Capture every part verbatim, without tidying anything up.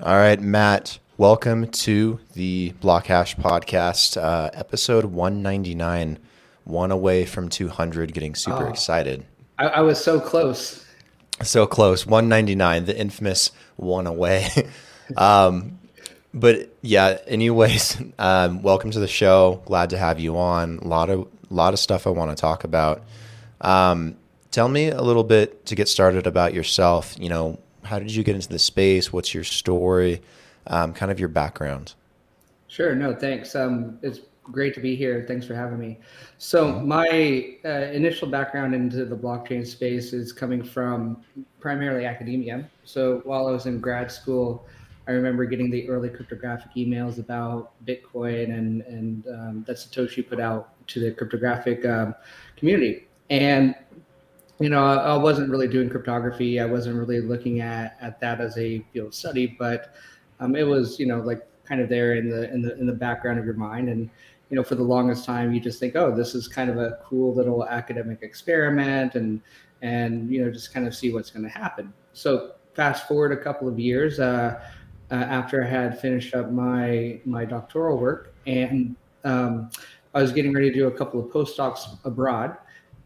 All right, Matt, welcome to the Blockhash podcast, uh, episode one ninety-nine, one away from two hundred, getting super oh, excited. I, I was so close. So close, one ninety-nine, the infamous one away. um, but yeah, anyways, um, welcome to the show. Glad to have you on. A lot of, lot of stuff I want to talk about. Um, tell me a little bit to get started about yourself. You know, how did you get into the space? What's your story? Um, kind of your background. Sure. No, thanks. Um, it's great to be here. Thanks for having me. So my uh, initial background into the blockchain space is coming from primarily academia. So while I was in grad school, I remember getting the early cryptographic emails about Bitcoin and, and um, that Satoshi put out to the cryptographic um, community. And you know, I wasn't really doing cryptography. I wasn't really looking at, at that as a field of study, but um, it was, you know, like kind of there in the in the in the background of your mind. And you know, for the longest time, you just think, oh, this is kind of a cool little academic experiment, and and you know, just kind of see what's going to happen. So fast forward a couple of years uh, uh, after I had finished up my my doctoral work, and um, I was getting ready to do a couple of postdocs abroad.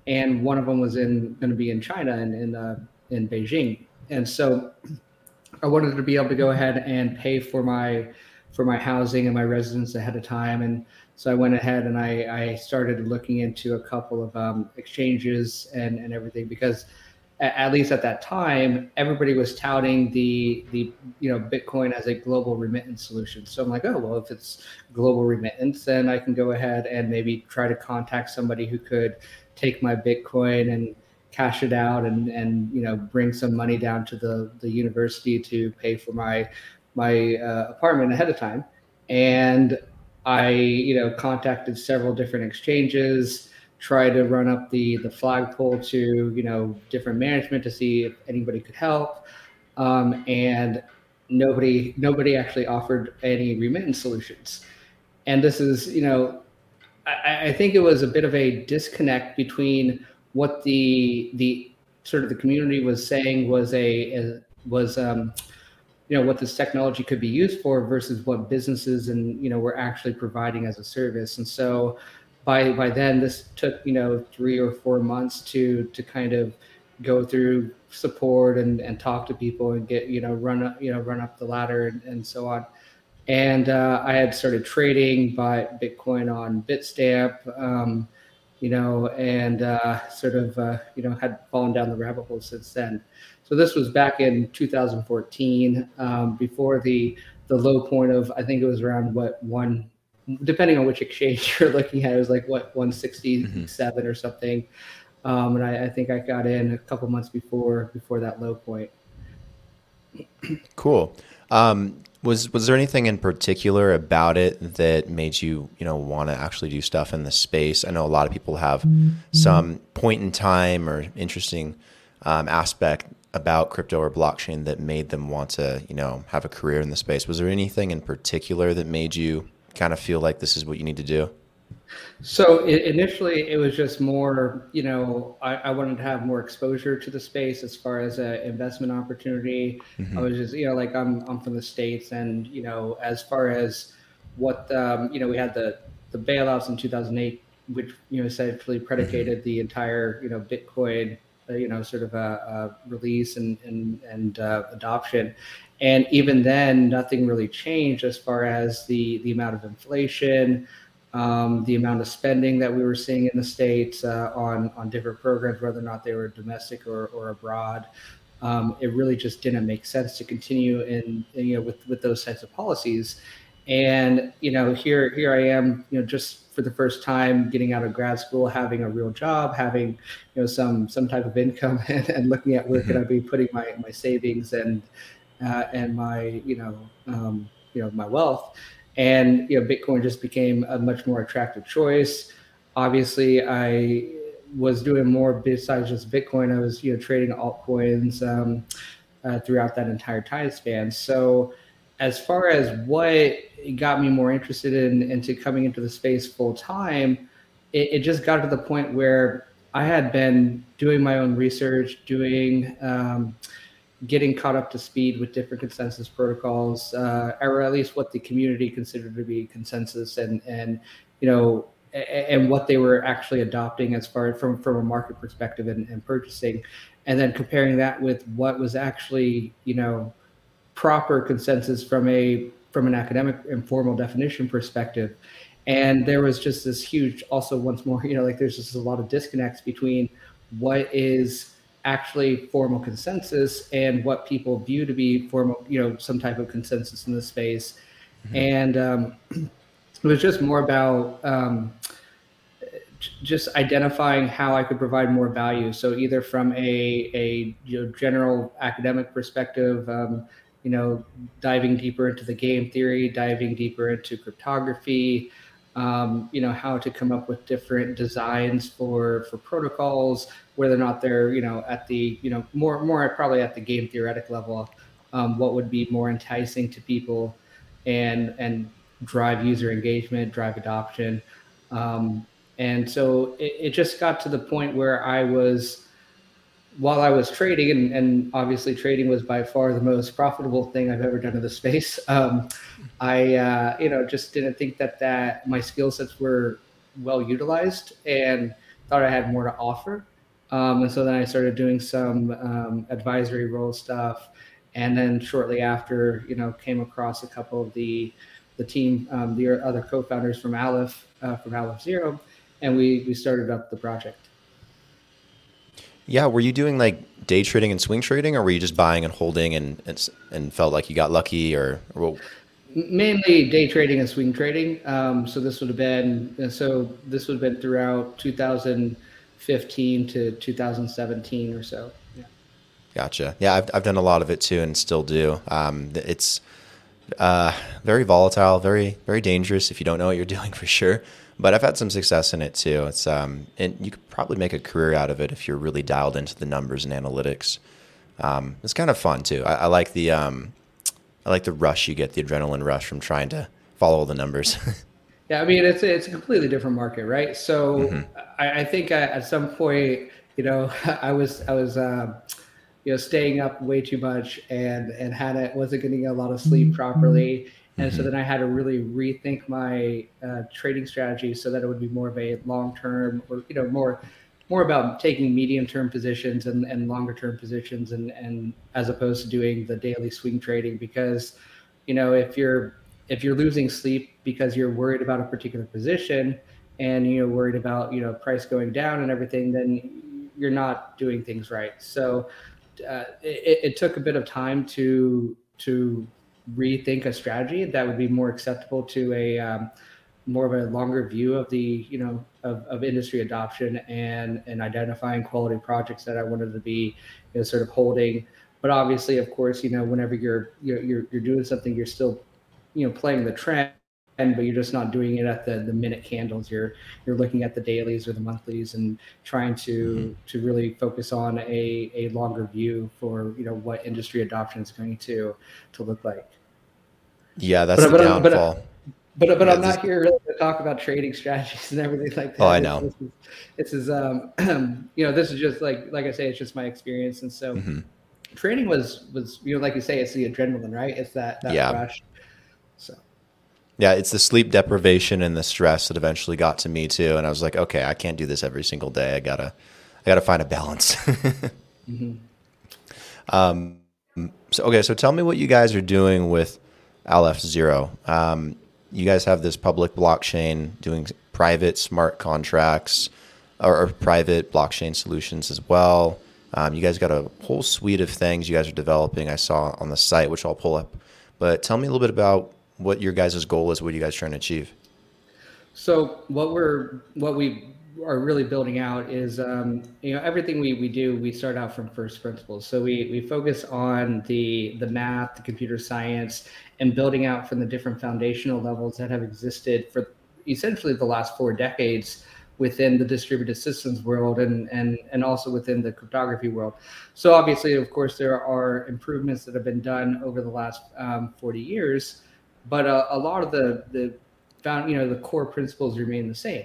And one of them was in going to be in China and in uh, in Beijing, and so I wanted to be able to go ahead and pay for my for my housing and my residence ahead of time. And so I went ahead and I, I started looking into a couple of um, exchanges and, and everything, because at, at least at that time everybody was touting the the you know Bitcoin as a global remittance solution. So I'm like, oh well, if it's global remittance, then I can go ahead and maybe try to contact somebody who could take my Bitcoin and cash it out and, and, you know, bring some money down to the, the university to pay for my, my uh, apartment ahead of time. And I, you know, contacted several different exchanges, tried to run up the, the flagpole to, you know, different management to see if anybody could help. Um, and nobody, nobody actually offered any remittance solutions. And this is, you know, I think it was a bit of a disconnect between what the the sort of the community was saying was a, a was um, you know what this technology could be used for versus what businesses and you know were actually providing as a service. And so by by then this took you know three or four months to to kind of go through support and, and talk to people and get you know run up you know run up the ladder and, and so on. And uh, I had started trading by Bitcoin on Bitstamp, um, you know, and uh, sort of, uh, you know, had fallen down the rabbit hole since then. So this was back in two thousand fourteen, um, before the the low point of, I think it was around what one, depending on which exchange you're looking at, it was like what one sixty-seven mm-hmm. or something. Um, and I, I think I got in a couple months before before that low point. Cool. Um, Was was there anything in particular about it that made you, you know, want to actually do stuff in this space? I know a lot of people have mm-hmm. some point in time or interesting um, aspect about crypto or blockchain that made them want to, you know, have a career in the space. Was there anything in particular that made you kind of feel like this is what you need to do? So it, initially it was just more, you know, I, I wanted to have more exposure to the space as far as an investment opportunity. Mm-hmm. I was just, you know, like I'm I'm from the States, and, you know, as far as what, um, you know, we had the, the bailouts in two thousand eight, which, you know, essentially predicated mm-hmm. the entire, you know, Bitcoin, uh, you know, sort of a, a release and, and, and uh, adoption. And even then, nothing really changed as far as the, the amount of inflation, Um, the amount of spending that we were seeing in the States uh, on, on different programs, whether or not they were domestic or, or abroad. Um, it really just didn't make sense to continue in, in you know, with, with those types of policies. And, you know, here, here I am, you know, just for the first time getting out of grad school, having a real job, having, you know, some, some type of income and, and looking at where mm-hmm. could I be putting my, my savings and, uh, and my, you know, um, you know, my wealth. And, you know, Bitcoin just became a much more attractive choice. Obviously, I was doing more besides just Bitcoin. I was, you know, trading altcoins um, uh, throughout that entire time span. So as far as what got me more interested in into coming into the space full time, it, it just got to the point where I had been doing my own research, doing, um, getting caught up to speed with different consensus protocols, uh, or at least what the community considered to be consensus, and and you know and what they were actually adopting as far from from a market perspective and, and purchasing, and then comparing that with what was actually you know proper consensus from a from an academic and formal definition perspective. And there was just this huge, also once more, you know, like there's just a lot of disconnects between what is actually formal consensus and what people view to be formal, you know, some type of consensus in the space. Mm-hmm. And um, it was just more about um, just identifying how I could provide more value. So either from a, a you know, general academic perspective, um, you know, diving deeper into the game theory, diving deeper into cryptography, um, you know, how to come up with different designs for, for protocols, whether or not they're, you know, at the, you know, more, more probably at the game theoretic level, um, what would be more enticing to people and, and drive user engagement, drive adoption. Um, and so it, it just got to the point where I was, while I was trading, and, and obviously trading was by far the most profitable thing I've ever done in the space, um, I uh, you know just didn't think that that my skill sets were well utilized, and thought I had more to offer. Um, and so then I started doing some um, advisory role stuff, and then shortly after, you know, came across a couple of the the team, um, the other co-founders from Aleph uh, from Aleph Zero, and we we started up the project. Yeah. Were you doing like day trading and swing trading, or were you just buying and holding and and, and felt like you got lucky, or, or mainly day trading and swing trading? Um, so this would have been, so this would have been throughout two thousand fifteen to two thousand seventeen or so. Yeah. Gotcha. Yeah. I've, I've done a lot of it too, and still do. Um, it's, uh, very volatile, very, very dangerous if you don't know what you're doing, for sure. But I've had some success in it too. It's um, and you could probably make a career out of it if you're really dialed into the numbers and analytics. Um, it's kind of fun too. I, I like the um, I like the rush you get, the adrenaline rush from trying to follow the numbers. Yeah, I mean it's it's a completely different market, right? So mm-hmm. I, I think I, at some point, you know, I was I was uh, you know staying up way too much and and had it wasn't getting a lot of sleep properly. And mm-hmm. so then I had to really rethink my uh, trading strategy so that it would be more of a long-term, or, you know, more more about taking medium-term positions and, and longer-term positions, and, and as opposed to doing the daily swing trading. Because, you know, if you're if you're losing sleep because you're worried about a particular position and you're worried about, you know, price going down and everything, then you're not doing things right. So uh, it, it took a bit of time to to. rethink a strategy that would be more acceptable to a um, more of a longer view of the you know of, of industry adoption, and and identifying quality projects that I wanted to be you know sort of holding. But obviously, of course, you know whenever you're you're you're, you're doing something, you're still you know playing the trend, but you're just not doing it at the, the minute candles. You're you're looking at the dailies or the monthlies and trying to mm-hmm. to really focus on a a longer view for you know what industry adoption is going to to look like. Yeah, that's but, the but, downfall. But but, but yeah, I'm not this... here really to talk about trading strategies and everything like that. Oh, I know. This is, this is um you know this is just like like I say, it's just my experience, and so mm-hmm. trading was was you know like you say, it's the adrenaline, right? It's that that yeah. rush. So. Yeah, it's the sleep deprivation and the stress that eventually got to me too, and I was like, okay, I can't do this every single day. I gotta, I gotta find a balance. mm-hmm. Um, so okay, so tell me what you guys are doing with Aleph Zero. Um, you guys have this public blockchain doing private smart contracts or, or private blockchain solutions as well. Um, you guys got a whole suite of things you guys are developing. I saw on the site, which I'll pull up. But tell me a little bit about what your guys' goal is, what you guys trying to achieve. So what we're, what we are really building out is, um, you know, everything we, we do, we start out from first principles. So we, we focus on the, the math, the computer science, and building out from the different foundational levels that have existed for essentially the last four decades within the distributed systems world, and, and, and also within the cryptography world. So obviously, of course, there are improvements that have been done over the last um, forty years, but a, a lot of the, the found, you know, the core principles remain the same.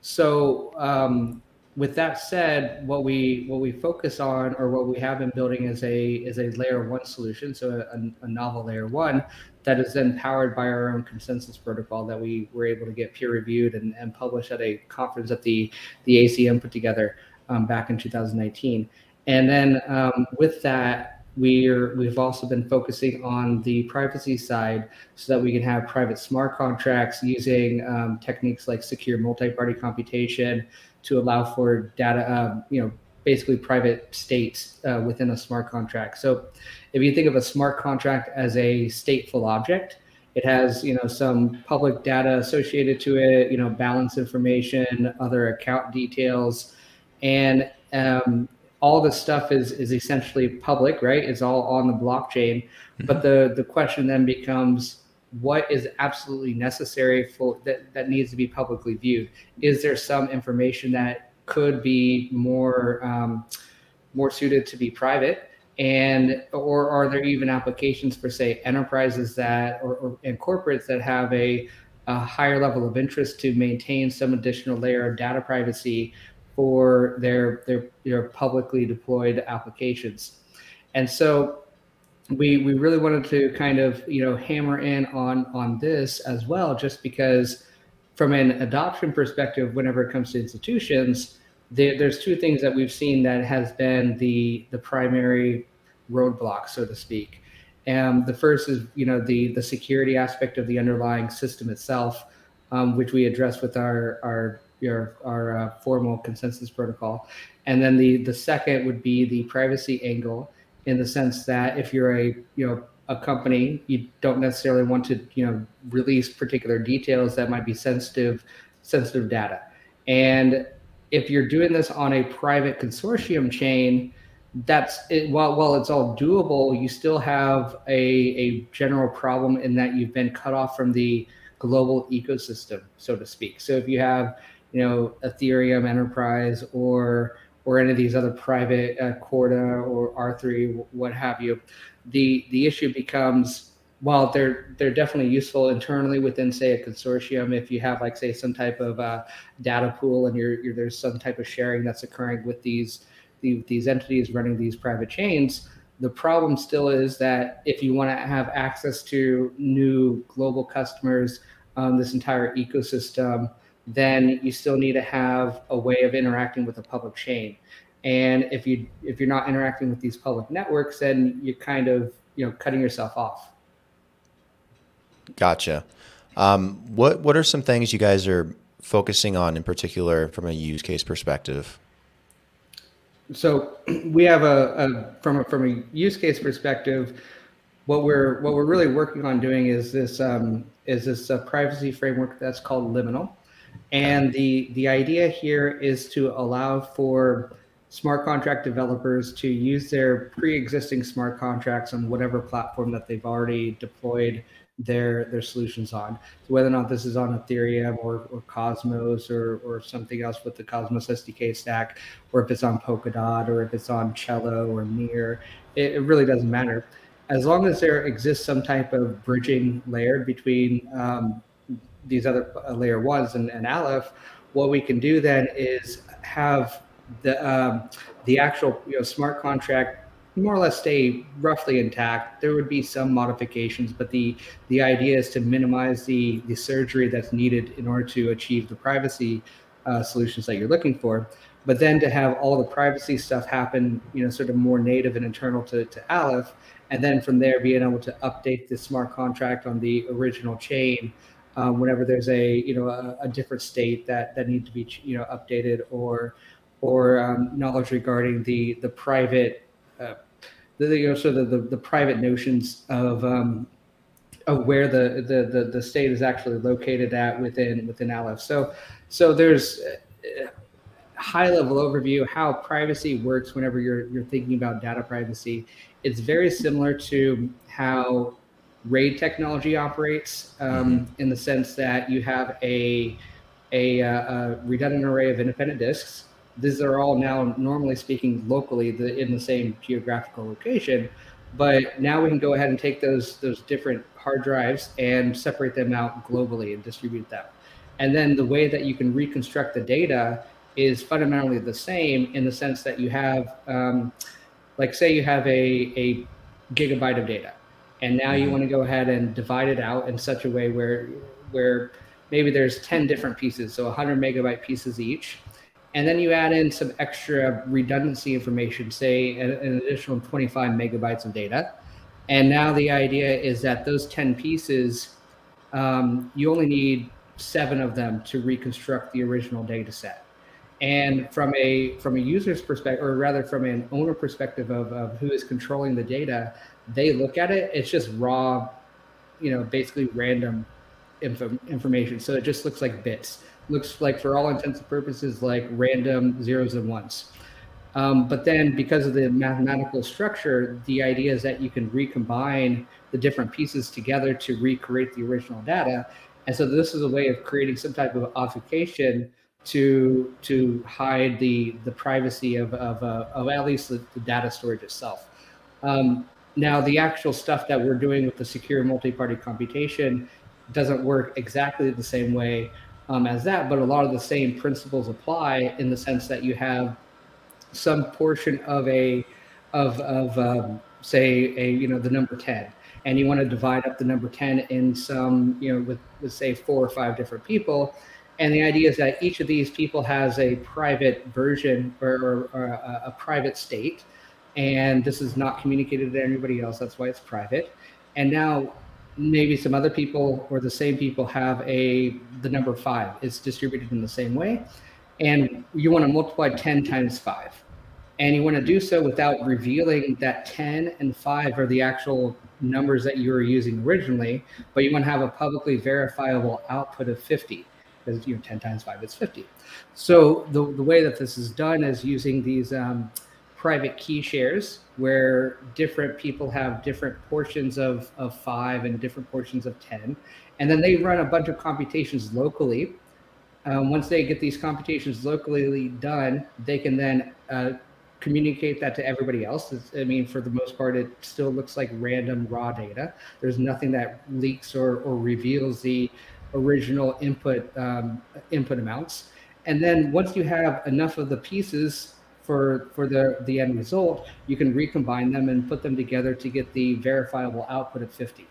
So um, with that said, what we what we focus on, or what we have been building, is a is a layer one solution, so a, a novel layer one that is then powered by our own consensus protocol that we were able to get peer reviewed and, and published at a conference that the the A C M put together um, back in two thousand nineteen. And then um, with that, We're, we've also been focusing on the privacy side so that we can have private smart contracts using um, techniques like secure multi-party computation to allow for data, uh, you know, basically private states uh, within a smart contract. So if you think of a smart contract as a stateful object, it has, you know, some public data associated to it, you know, balance information, other account details, and um, all this stuff is is essentially public, right? It's all on the blockchain. Mm-hmm. But the, the question then becomes, what is absolutely necessary for that, that needs to be publicly viewed? Is there some information that could be more um, more suited to be private? And or are there even applications for, say, enterprises that or, or and corporates that have a, a higher level of interest to maintain some additional layer of data privacy for their, their their publicly deployed applications? And so we we really wanted to kind of, you know, hammer in on on this as well, just because from an adoption perspective, whenever it comes to institutions, there, there's two things that we've seen that has been the the primary roadblock, so to speak. And the first is, you know, the the security aspect of the underlying system itself, um, which we address with our our Your, our uh, formal consensus protocol. And then the the second would be the privacy angle, in the sense that if you're a you know a company, you don't necessarily want to you know release particular details that might be sensitive sensitive data. And if you're doing this on a private consortium chain, that's it, while while it's all doable, you still have a a general problem in that you've been cut off from the global ecosystem, so to speak. So if you have you know, Ethereum Enterprise or or any of these other private uh, Corda or R three, what have you, the the issue becomes, well, they're they're definitely useful internally within, say, a consortium. If you have, like, say, some type of uh, data pool and you're, you're there's some type of sharing that's occurring with these the, these entities running these private chains, the problem still is that if you want to have access to new global customers on um, this entire ecosystem, then you still need to have a way of interacting with a public chain. And if you if you're not interacting with these public networks, then you're kind of you know cutting yourself off. Gotcha. Um, what what are some things you guys are focusing on in particular from a use case perspective? So we have a, a from a from a use case perspective, what we're what we're really working on doing is this um, is this uh, privacy framework that's called Liminal. And the the idea here is to allow for smart contract developers to use their pre-existing smart contracts on whatever platform that they've already deployed their their solutions on. So whether or not this is on Ethereum or, or Cosmos or or something else with the Cosmos S D K stack, or if it's on Polkadot, or if it's on Celo or Near, it, it really doesn't matter. As long as there exists some type of bridging layer between um, these other layer ones and, and Aleph, what we can do then is have the um, the actual you know, smart contract more or less stay roughly intact. There would be some modifications, but the the idea is to minimize the the surgery that's needed in order to achieve the privacy uh, solutions that you're looking for. But then to have all the privacy stuff happen, you know, sort of more native and internal to, to Aleph, and then from there being able to update the smart contract on the original chain Um, whenever there's a you know a, a different state that that need to be you know updated, or or um, knowledge regarding the the private uh, the you know sort of the, the private notions of um, of where the, the the the state is actually located at within within Aleph. So so there's a high level overview how privacy works whenever you're you're thinking about data privacy. It's very similar to how RAID technology operates, um, mm-hmm. in the sense that you have a, a, a redundant array of independent disks. These are all now, normally speaking, locally the, in the same geographical location, but now we can go ahead and take those those different hard drives and separate them out globally and distribute them. And then the way that you can reconstruct the data is fundamentally the same in the sense that you have, um, like say you have a, a gigabyte of data, and now mm-hmm. you want to go ahead and divide it out in such a way where where maybe there's ten different pieces, so one hundred megabyte pieces each. And then you add in some extra redundancy information, say an, an additional twenty-five megabytes of data. And now the idea is that those ten pieces, um, you only need seven of them to reconstruct the original data set. And from a from a user's perspective, or rather from an owner perspective of, of who is controlling the data, they look at it, it's just raw, you know, basically random info, information. So it just looks like bits. Looks like, for all intents and purposes, like random zeros and ones. Um, but then because of the mathematical structure, the idea is that you can recombine the different pieces together to recreate the original data. And so this is a way of creating some type of obfuscation to to hide the the privacy of of, uh, of at least the, the data storage itself. Um, now, the actual stuff that we're doing with the secure multi-party computation doesn't work exactly the same way Um, as that, but a lot of the same principles apply, in the sense that you have some portion of a, of, of um, say, a, you know, the number ten, and you want to divide up the number ten in some, you know, with, with say four or five different people. And the idea is that each of these people has a private version or, or, or a, a private state. And this is not communicated to anybody else. That's why it's private. And now, maybe some other people or the same people have a the number five. It's distributed in the same way. And you want to multiply ten times five. And you want to do so without revealing that ten and five are the actual numbers that you were using originally, but you want to have a publicly verifiable output of fifty, because, you know, ten times five is fifty. So the, the way that this is done is using these um, private key shares, where different people have different portions of, of five and different portions of ten. And then they run a bunch of computations locally. Um, once they get these computations locally done, they can then uh, communicate that to everybody else. It's, I mean, for the most part, it still looks like random raw data. There's nothing that leaks or, or reveals the original input um, input amounts. And then once you have enough of the pieces for for the, the end result, you can recombine them and put them together to get the verifiable output of fifty.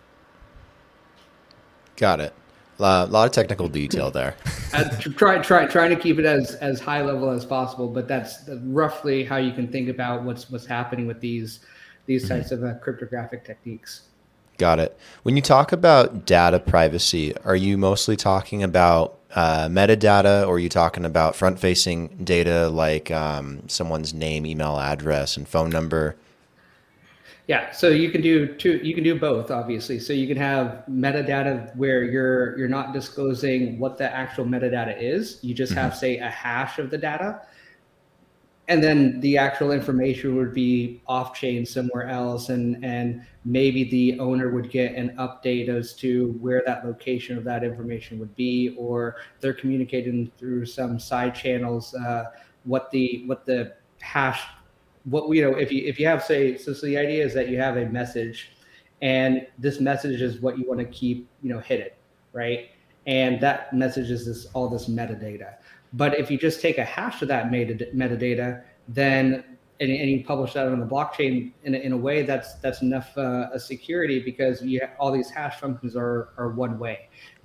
Got it. A uh, lot of technical detail there. uh, try, try, trying to keep it as, as high level as possible, but that's roughly how you can think about what's what's happening with these, these types mm-hmm. of uh, cryptographic techniques. Got it. When you talk about data privacy, are you mostly talking about Uh, metadata, or are you talking about front-facing data like um, someone's name, email address, and phone number? Yeah, so you can do two. You can do both, obviously. So you can have metadata where you're you're not disclosing what the actual metadata is. You just have, mm-hmm. say, a hash of the data, and then the actual information would be off-chain somewhere else, and and maybe the owner would get an update as to where that location of that information would be, or they're communicating through some side channels uh, what the what the hash, what you know, if you if you have say so, so the idea is that you have a message, and this message is what you want to keep, you know, hidden, right? And that message is this all this metadata. But if you just take a hash of that meta, metadata, then and, and you publish that on the blockchain in a, in a way that's that's enough uh, a security, because you have all these hash functions are are one way,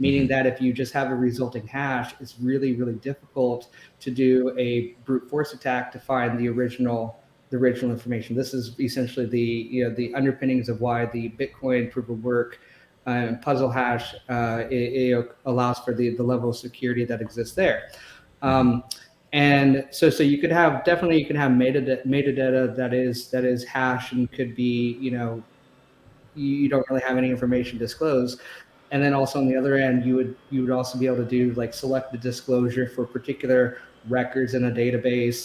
meaning mm-hmm. that if you just have a resulting hash, it's really really difficult to do a brute force attack to find the original the original information. This is essentially the you know the underpinnings of why the Bitcoin proof of work uh, puzzle hash uh, it, it allows for the the level of security that exists there. Um, and so, so you could have, definitely you can have metadata, metadata that is, that is hash and could be, you know, you, you don't really have any information disclosed. And then also on the other end, you would, you would also be able to do like select the disclosure for particular records in a database,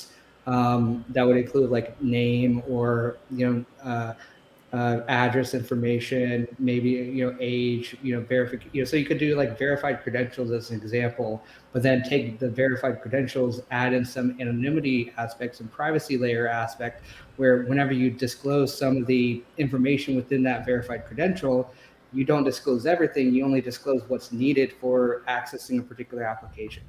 um, that would include like name or, you know, uh, uh, address information, maybe, you know, age, you know, verification, you know, so you could do like verified credentials as an example, but then take the verified credentials, add in some anonymity aspects and privacy layer aspect, where whenever you disclose some of the information within that verified credential, you don't disclose everything, you only disclose what's needed for accessing a particular application.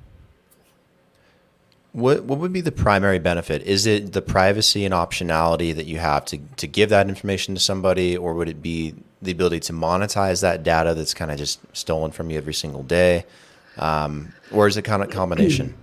What what would be the primary benefit? Is it the privacy and optionality that you have to, to give that information to somebody, or would it be the ability to monetize that data that's kind of just stolen from you every single day? Um, or is it kind of a combination?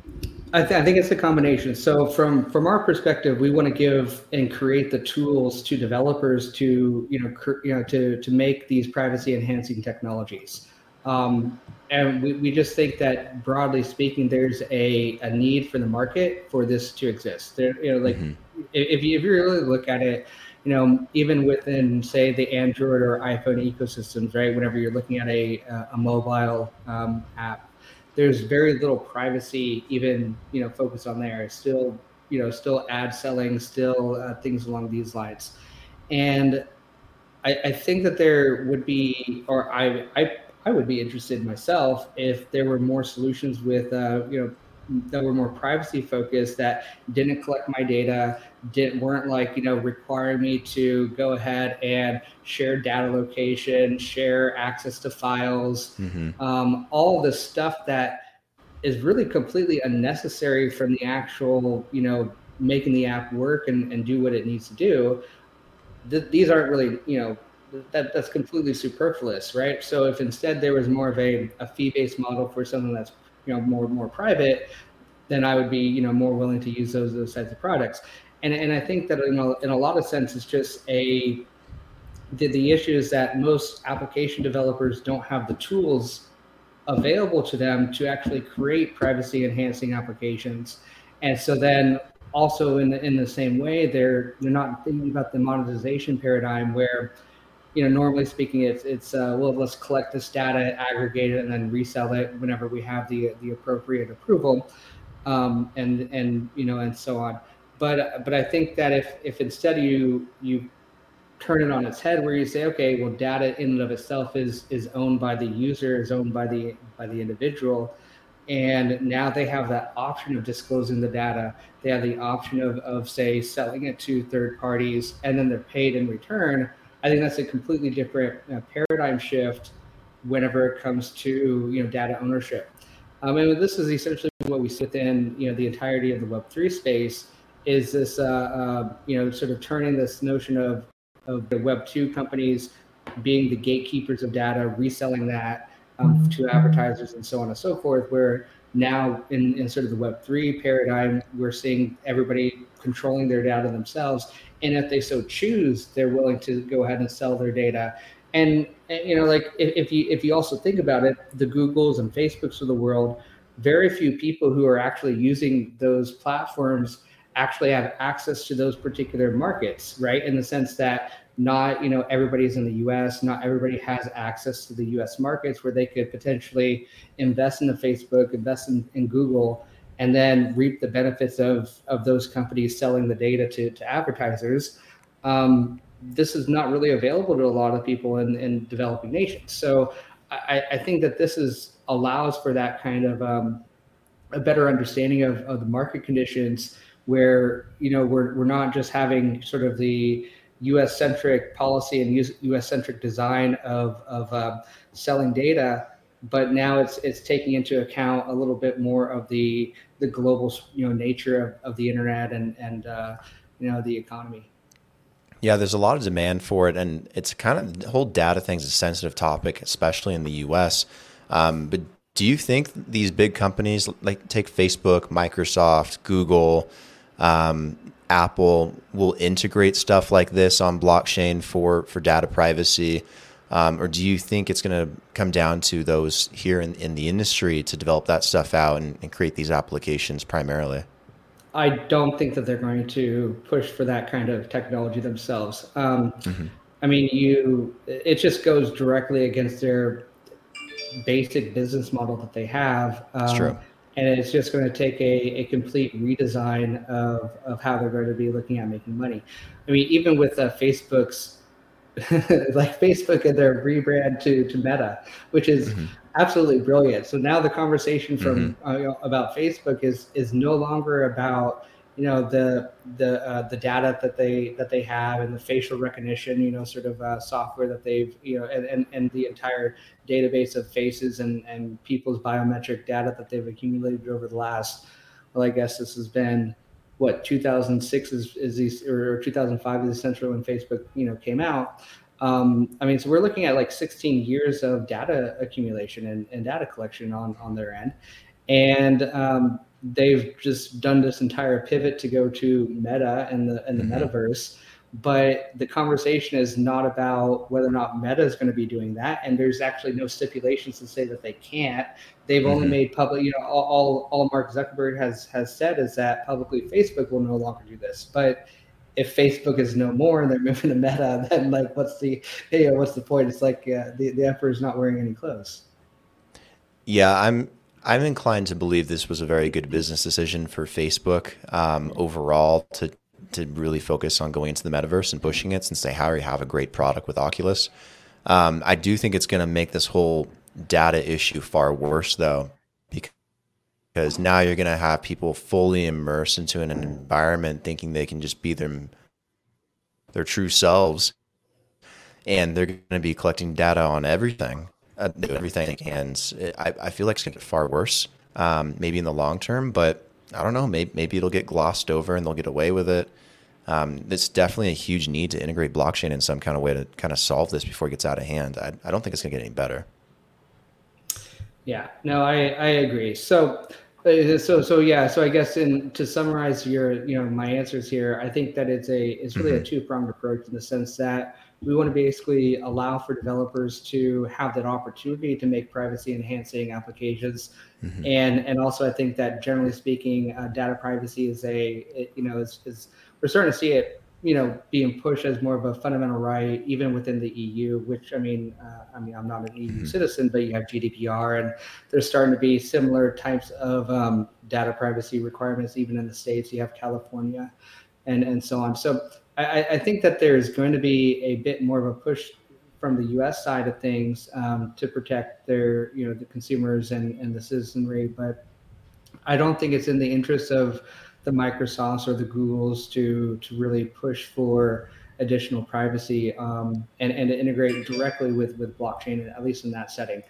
I, th- I think it's a combination. So from, from our perspective, we want to give and create the tools to developers to, you know, cr- you know to, to make these privacy enhancing technologies. Um, and we, we just think that broadly speaking, there's a, a need for the market for this to exist. There, you know, like mm-hmm. if you if you really look at it, you know, even within say the Android or iPhone ecosystems, right? Whenever you're looking at a a mobile um, app, there's very little privacy even you know focused on there. It's still you know still ad selling, still uh, things along these lines, and I, I think that there would be, or I I. I would be interested myself if there were more solutions with, uh, you know, that were more privacy focused, that didn't collect my data, didn't weren't like, you know, requiring me to go ahead and share data location, share access to files, mm-hmm. um, all the stuff that is really completely unnecessary from the actual, you know, making the app work and, and do what it needs to do. Th- these aren't really, you know, That that's completely superfluous, right? So if instead there was more of a, a fee-based model for something that's you know more more private, then I would be you know more willing to use those those types of products. And and I think that in a, in a lot of sense, it's just a the the issue is that most application developers don't have the tools available to them to actually create privacy-enhancing applications, and so then. Also in the, in the same way, they're they're not thinking about the monetization paradigm where, you know, normally speaking, it's it's uh, well, let's collect this data, aggregate it, and then resell it whenever we have the the appropriate approval, um, and and you know and so on. But but I think that if if instead you you turn it on its head where you say, okay, well, data in and of itself is is owned by the user, is owned by the by the individual. And now they have that option of disclosing the data. They have the option of, of say, selling it to third parties, and then they're paid in return. I think that's a completely different uh, paradigm shift whenever it comes to you know data ownership. Um, and this is essentially what we see within you know the entirety of the Web three space. Is this uh, uh, you know sort of turning this notion of of the Web two companies being the gatekeepers of data, reselling that. Um, to advertisers and so on and so forth, where now in, in sort of the Web three paradigm, we're seeing everybody controlling their data themselves. And if they so choose, they're willing to go ahead and sell their data. And, and you know, like if, if you if you also think about it, the Googles and Facebooks of the world, very few people who are actually using those platforms actually have access to those particular markets, right? In the sense that not, you know, everybody's in the U S, not everybody has access to the U S markets where they could potentially invest in the Facebook, invest in, in Google, and then reap the benefits of, of those companies selling the data to, to advertisers. Um, this is not really available to a lot of people in, in developing nations. So I, I think that this is allows for that kind of um, a better understanding of, of the market conditions where, you know, we're we're not just having sort of the U S centric policy and U S centric design of, of uh, selling data, but now it's it's taking into account a little bit more of the the global you know nature of, of the internet and and uh, you know the economy. Yeah, there's a lot of demand for it, and it's kind of the whole data thing is a sensitive topic, especially in the U S. Um, but do you think these big companies like take Facebook, Microsoft, Google, um, Apple will integrate stuff like this on blockchain for, for data privacy? Um, or do you think it's going to come down to those here in, in the industry to develop that stuff out and, and create these applications primarily? I don't think that they're going to push for that kind of technology themselves. Um, mm-hmm. I mean, you, it just goes directly against their basic business model that they have. Um, That's true. And it's just going to take a, a complete redesign of, of how they're going to be looking at making money. I mean, even with uh, Facebook's, like Facebook and their rebrand to, to Meta, which is mm-hmm. absolutely brilliant. So now the conversation from mm-hmm. uh, you know, about Facebook is is no longer about you know the the uh, the data that they that they have and the facial recognition you know sort of uh, software that they've you know and, and, and the entire database of faces and, and people's biometric data that they've accumulated over the last well, I guess this has been what two thousand six is, is these, or two thousand five is essentially when Facebook, you know, came out. Um, I mean, so we're looking at like sixteen years of data accumulation and, and data collection on, on their end. And um, they've just done this entire pivot to go to Meta and the, and the mm-hmm. metaverse. But the conversation is not about whether or not Meta is going to be doing that. And there's actually no stipulations to say that they can't. They've mm-hmm. only made public, you know, all, all, all Mark Zuckerberg has, has said is that publicly Facebook will no longer do this. But if Facebook is no more and they're moving to Meta, then like, what's the, you know, what's the point? It's like uh, the, the emperor is not wearing any clothes. Yeah, I'm I'm inclined to believe this was a very good business decision for Facebook um, overall to to really focus on going into the metaverse and pushing it, since they already have a great product with Oculus. Um, I do think it's going to make this whole data issue far worse though, because Because now you're going to have people fully immersed into an environment thinking they can just be their, their true selves. And they're going to be collecting data on everything, uh, everything. And I, I feel like it's going to get far worse, um, maybe in the long term. But I don't know, maybe, maybe it'll get glossed over and they'll get away with it. Um, it's definitely a huge need to integrate blockchain in some kind of way to kind of solve this before it gets out of hand. I, I don't think it's going to get any better. Yeah, no, I, I agree. So... So, so yeah, so I guess in to summarize your, you know, my answers here, I think that it's a, it's really a two-pronged approach in the sense that we want to basically allow for developers to have that opportunity to make privacy enhancing applications. Mm-hmm. And, and also I think that generally speaking, uh, data privacy is a, it, you know, is, is we're starting to see it, you know, being pushed as more of a fundamental right, even within the E U, which I mean, uh, I mean, I'm not an E U mm-hmm. citizen, but you have G D P R, and there's starting to be similar types of um, data privacy requirements, even in the States. You have California, and, and so on. So I, I think that there's going to be a bit more of a push from the U S side of things um, to protect their, you know, the consumers and, and the citizenry. But I don't think it's in the interest of the Microsofts or the Googles to to really push for additional privacy um, and, and to integrate directly with, with blockchain, at least in that setting.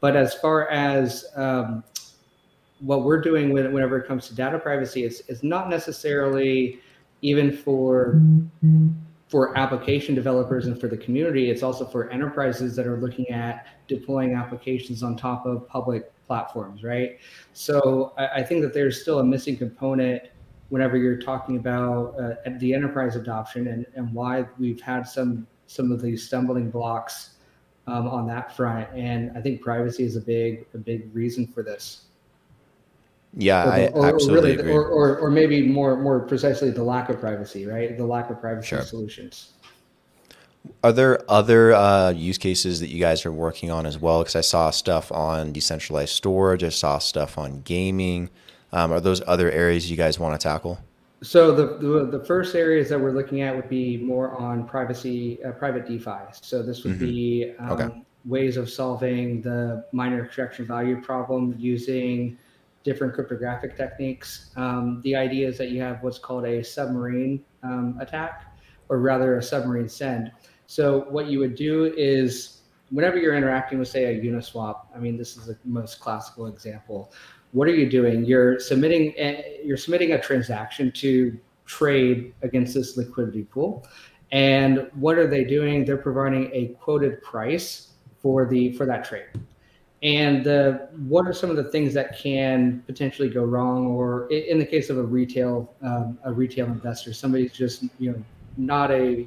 But as far as um, what we're doing when, whenever it comes to data privacy, is is not necessarily even for mm-hmm. for application developers and for the community. It's also for enterprises that are looking at deploying applications on top of public platforms, right? So I, I think that there's still a missing component whenever you're talking about uh, the enterprise adoption and, and why we've had some some of these stumbling blocks um, on that front. And I think privacy is a big a big reason for this. Yeah, or the, or, I absolutely or really, agree. Or, or, or maybe more more precisely the lack of privacy, right? The lack of privacy sure. solutions. Are there other uh, use cases that you guys are working on as well? Because I saw stuff on decentralized storage. I saw stuff on gaming. Um, are those other areas you guys want to tackle? So the, the the first areas that we're looking at would be more on privacy, uh, private DeFi. So this would mm-hmm. be um, okay. ways of solving the miner extraction value problem using different cryptographic techniques. Um, the idea is that you have what's called a submarine um, attack, or rather a submarine send. So what you would do is whenever you're interacting with, say, a Uniswap, I mean, this is the most classical example. What are you doing? You're submitting a, you're submitting a transaction to trade against this liquidity pool. And what are they doing? They're providing a quoted price for the for that trade. And the, what are some of the things that can potentially go wrong? Or in the case of a retail um, a retail investor, somebody's just, you know, not a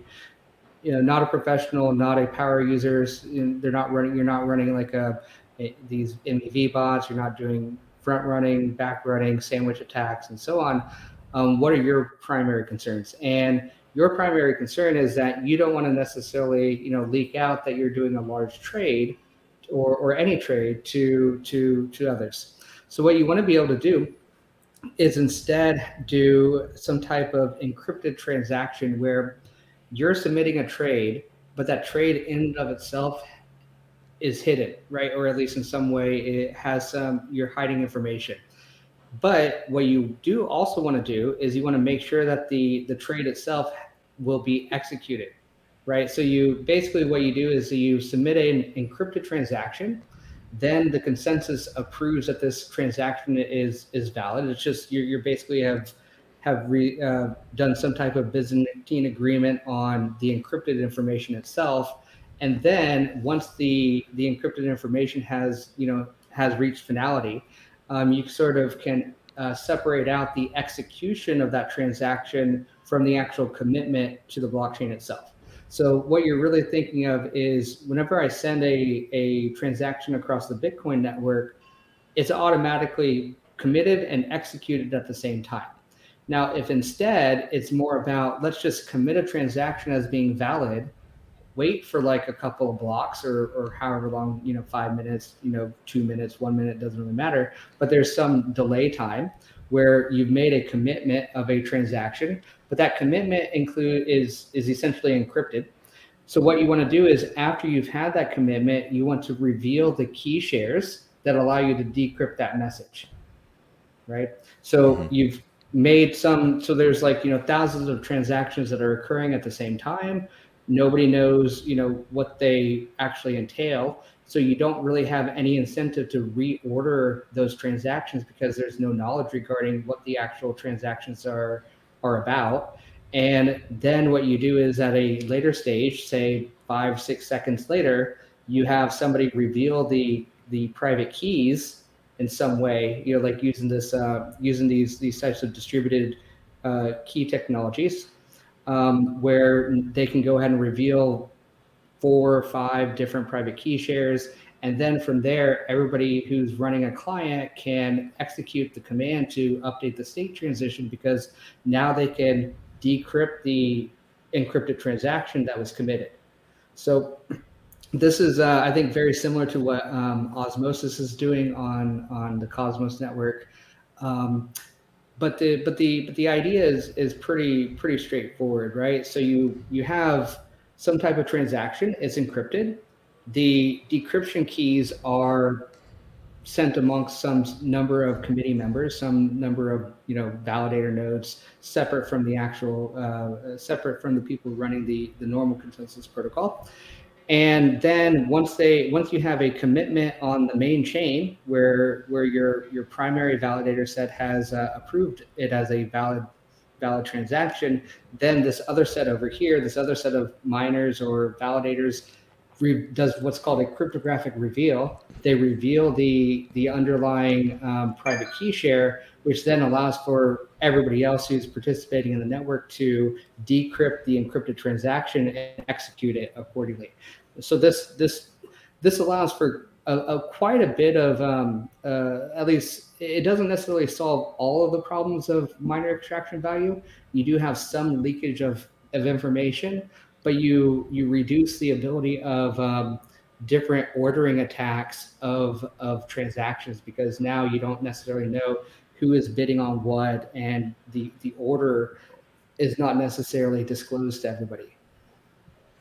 you know not a professional, not a power user. They're not running you're not running like a, a these M E V bots. You're not doing front running, back running, sandwich attacks, and so on. Um, what are your primary concerns? And your primary concern is that you don't want to necessarily you know leak out that you're doing a large trade or or any trade to to to others. So what you want to be able to do is instead do some type of encrypted transaction where you're submitting a trade, but that trade in and of itself is hidden, right? Or at least in some way it has some, you're hiding information. But what you do also want to do is you want to make sure that the, the trade itself will be executed, right? So you basically what you do is you submit an encrypted transaction, then the consensus approves that this transaction is is valid. It's just you're, you're basically have have re, uh, done some type of Byzantine agreement on the encrypted information itself. And then once the the encrypted information has, you know, has reached finality, um, you sort of can uh, separate out the execution of that transaction from the actual commitment to the blockchain itself. So what you're really thinking of is whenever I send a, a transaction across the Bitcoin network, it's automatically committed and executed at the same time. Now, if instead it's more about let's just commit a transaction as being valid, wait for like a couple of blocks or, or however long, you know, five minutes, you know, two minutes, one minute, doesn't really matter. But there's some delay time where you've made a commitment of a transaction, but that commitment include is, is essentially encrypted. So what you want to do is after you've had that commitment, you want to reveal the key shares that allow you to decrypt that message, right? So mm-hmm. you've made some, so there's like, you know, thousands of transactions that are occurring at the same time. Nobody knows, you know, what they actually entail. So you don't really have any incentive to reorder those transactions because there's no knowledge regarding what the actual transactions are are about. And then what you do is at a later stage, say five, six seconds later, you have somebody reveal the the private keys in some way, you know, like using this uh, using these these types of distributed uh, key technologies, um, where they can go ahead and reveal four or five different private key shares. And then from there, everybody who's running a client can execute the command to update the state transition because now they can decrypt the encrypted transaction that was committed. So this is, uh, I think, very similar to what um, Osmosis is doing on, on the Cosmos network. Um, but the but the but the idea is is pretty pretty straightforward, right? So you you have some type of transaction, it's encrypted. The decryption keys are sent amongst some number of committee members, some number of, you know, validator nodes separate from the actual, uh, separate from the people running the, the normal consensus protocol. And then once they, once you have a commitment on the main chain where, where your, your primary validator set has uh, approved it as a valid valid transaction, then this other set over here, this other set of miners or validators re- does what's called a cryptographic reveal. They reveal the, the underlying um, private key share, which then allows for everybody else who's participating in the network to decrypt the encrypted transaction and execute it accordingly. So this this this allows for a, a quite a bit of, um, uh, at least it doesn't necessarily solve all of the problems of miner extraction value. You do have some leakage of, of information, but you you reduce the ability of um, different ordering attacks of of transactions because now you don't necessarily know who is bidding on what, and the the order is not necessarily disclosed to everybody.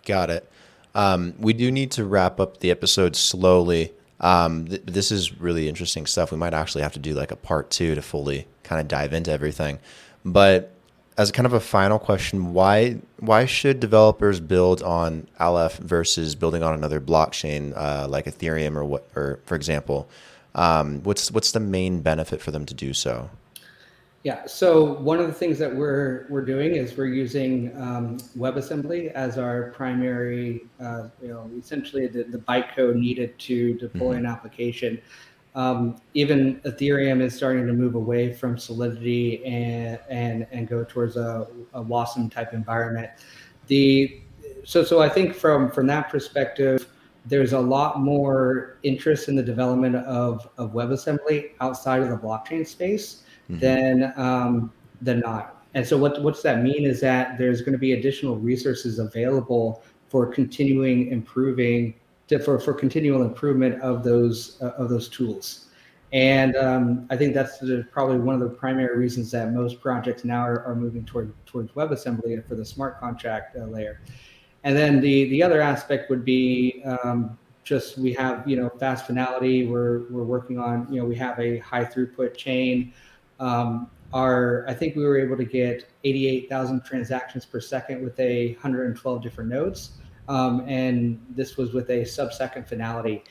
Got it. Um, we do need to wrap up the episode slowly. Um, th- this is really interesting stuff. We might actually have to do like a part two to fully kind of dive into everything. But as kind of a final question, why why should developers build on Aleph versus building on another blockchain uh, like Ethereum or what? Or for example, um, what's what's the main benefit for them to do so? Yeah. So one of the things that we're we're doing is we're using um, WebAssembly as our primary, uh, you know, essentially the, the bytecode needed to deploy mm-hmm. an application. Um, even Ethereum is starting to move away from Solidity and and and go towards a, a WASM type environment. The so so I think from from that perspective, there's a lot more interest in the development of, of WebAssembly outside of the blockchain space mm-hmm. than um, than not. And so what what's that mean is that there's going to be additional resources available for continuing improving for for continual improvement of those uh, of those tools. And um, I think that's the, probably one of the primary reasons that most projects now are, are moving toward towards WebAssembly for the smart contract uh, layer. And then the, the other aspect would be um, just we have, you know, fast finality. We're we're working on, you know, we have a high throughput chain. Um, our I think we were able to get eighty-eight thousand transactions per second with a one hundred twelve different nodes. Um, and this was with a sub-second finality.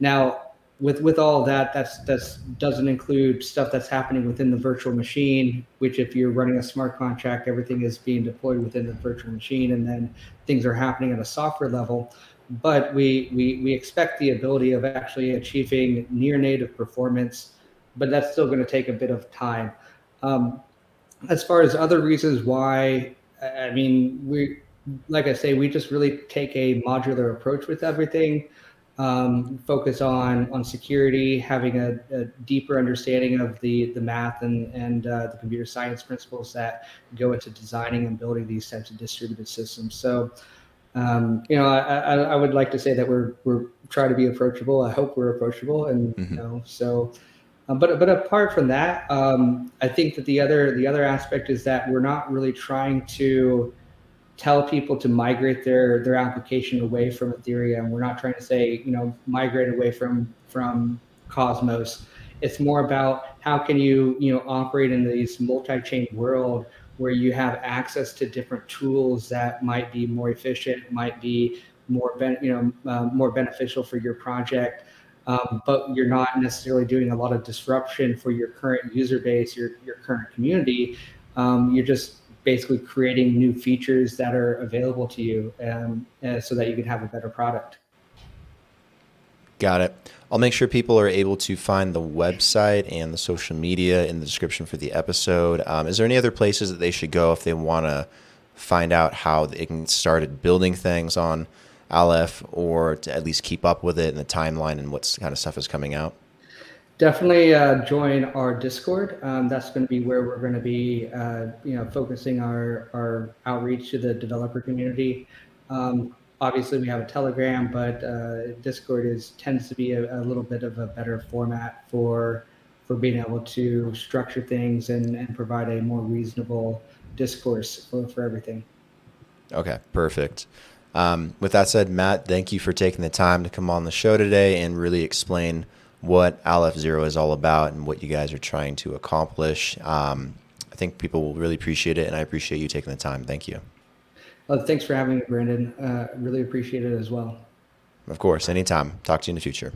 Now, with with all that, that's that's doesn't include stuff that's happening within the virtual machine, which if you're running a smart contract, everything is being deployed within the virtual machine, and then things are happening at a software level. But we we we expect the ability of actually achieving near native performance, but that's still going to take a bit of time. Um, as far as other reasons why, I mean, we like I say, we just really take a modular approach with everything. Um, focus on on security, having a, a deeper understanding of the the math and and uh, the computer science principles that go into designing and building these types of distributed systems. So, um, you know, I, I, I would like to say that we're we're trying to be approachable. I hope we're approachable, and mm-hmm. you know, so. Um, but but apart from that, um, I think that the other the other aspect is that we're not really trying to tell people to migrate their their application away from Ethereum. We're not trying to say, you know, migrate away from from Cosmos. It's more about how can you, you know, operate in these multi-chain world where you have access to different tools that might be more efficient, might be more, ben, you know, uh, more beneficial for your project, um, but you're not necessarily doing a lot of disruption for your current user base, your your current community. Um, you're just basically creating new features that are available to you um, uh, so that you can have a better product. Got it. I'll make sure people are able to find the website and the social media in the description for the episode. Um, is there any other places that they should go if they want to find out how they can start building things on Aleph, or to at least keep up with it and the timeline and what kind of stuff is coming out? Definitely uh, join our Discord. Um, that's going to be where we're going to be, uh, you know, focusing our, our outreach to the developer community. Um, obviously, we have a Telegram, but uh, Discord is tends to be a, a little bit of a better format for for being able to structure things and, and provide a more reasonable discourse for, for everything. Okay, perfect. Um, with that said, Matt, thank you for taking the time to come on the show today and really explain what Aleph Zero is all about and what you guys are trying to accomplish. Um, I think people will really appreciate it, and I appreciate you taking the time. Thank you. Well, thanks for having me, Brandon. Uh, really appreciate it as well. Of course, anytime. Talk to you in the future.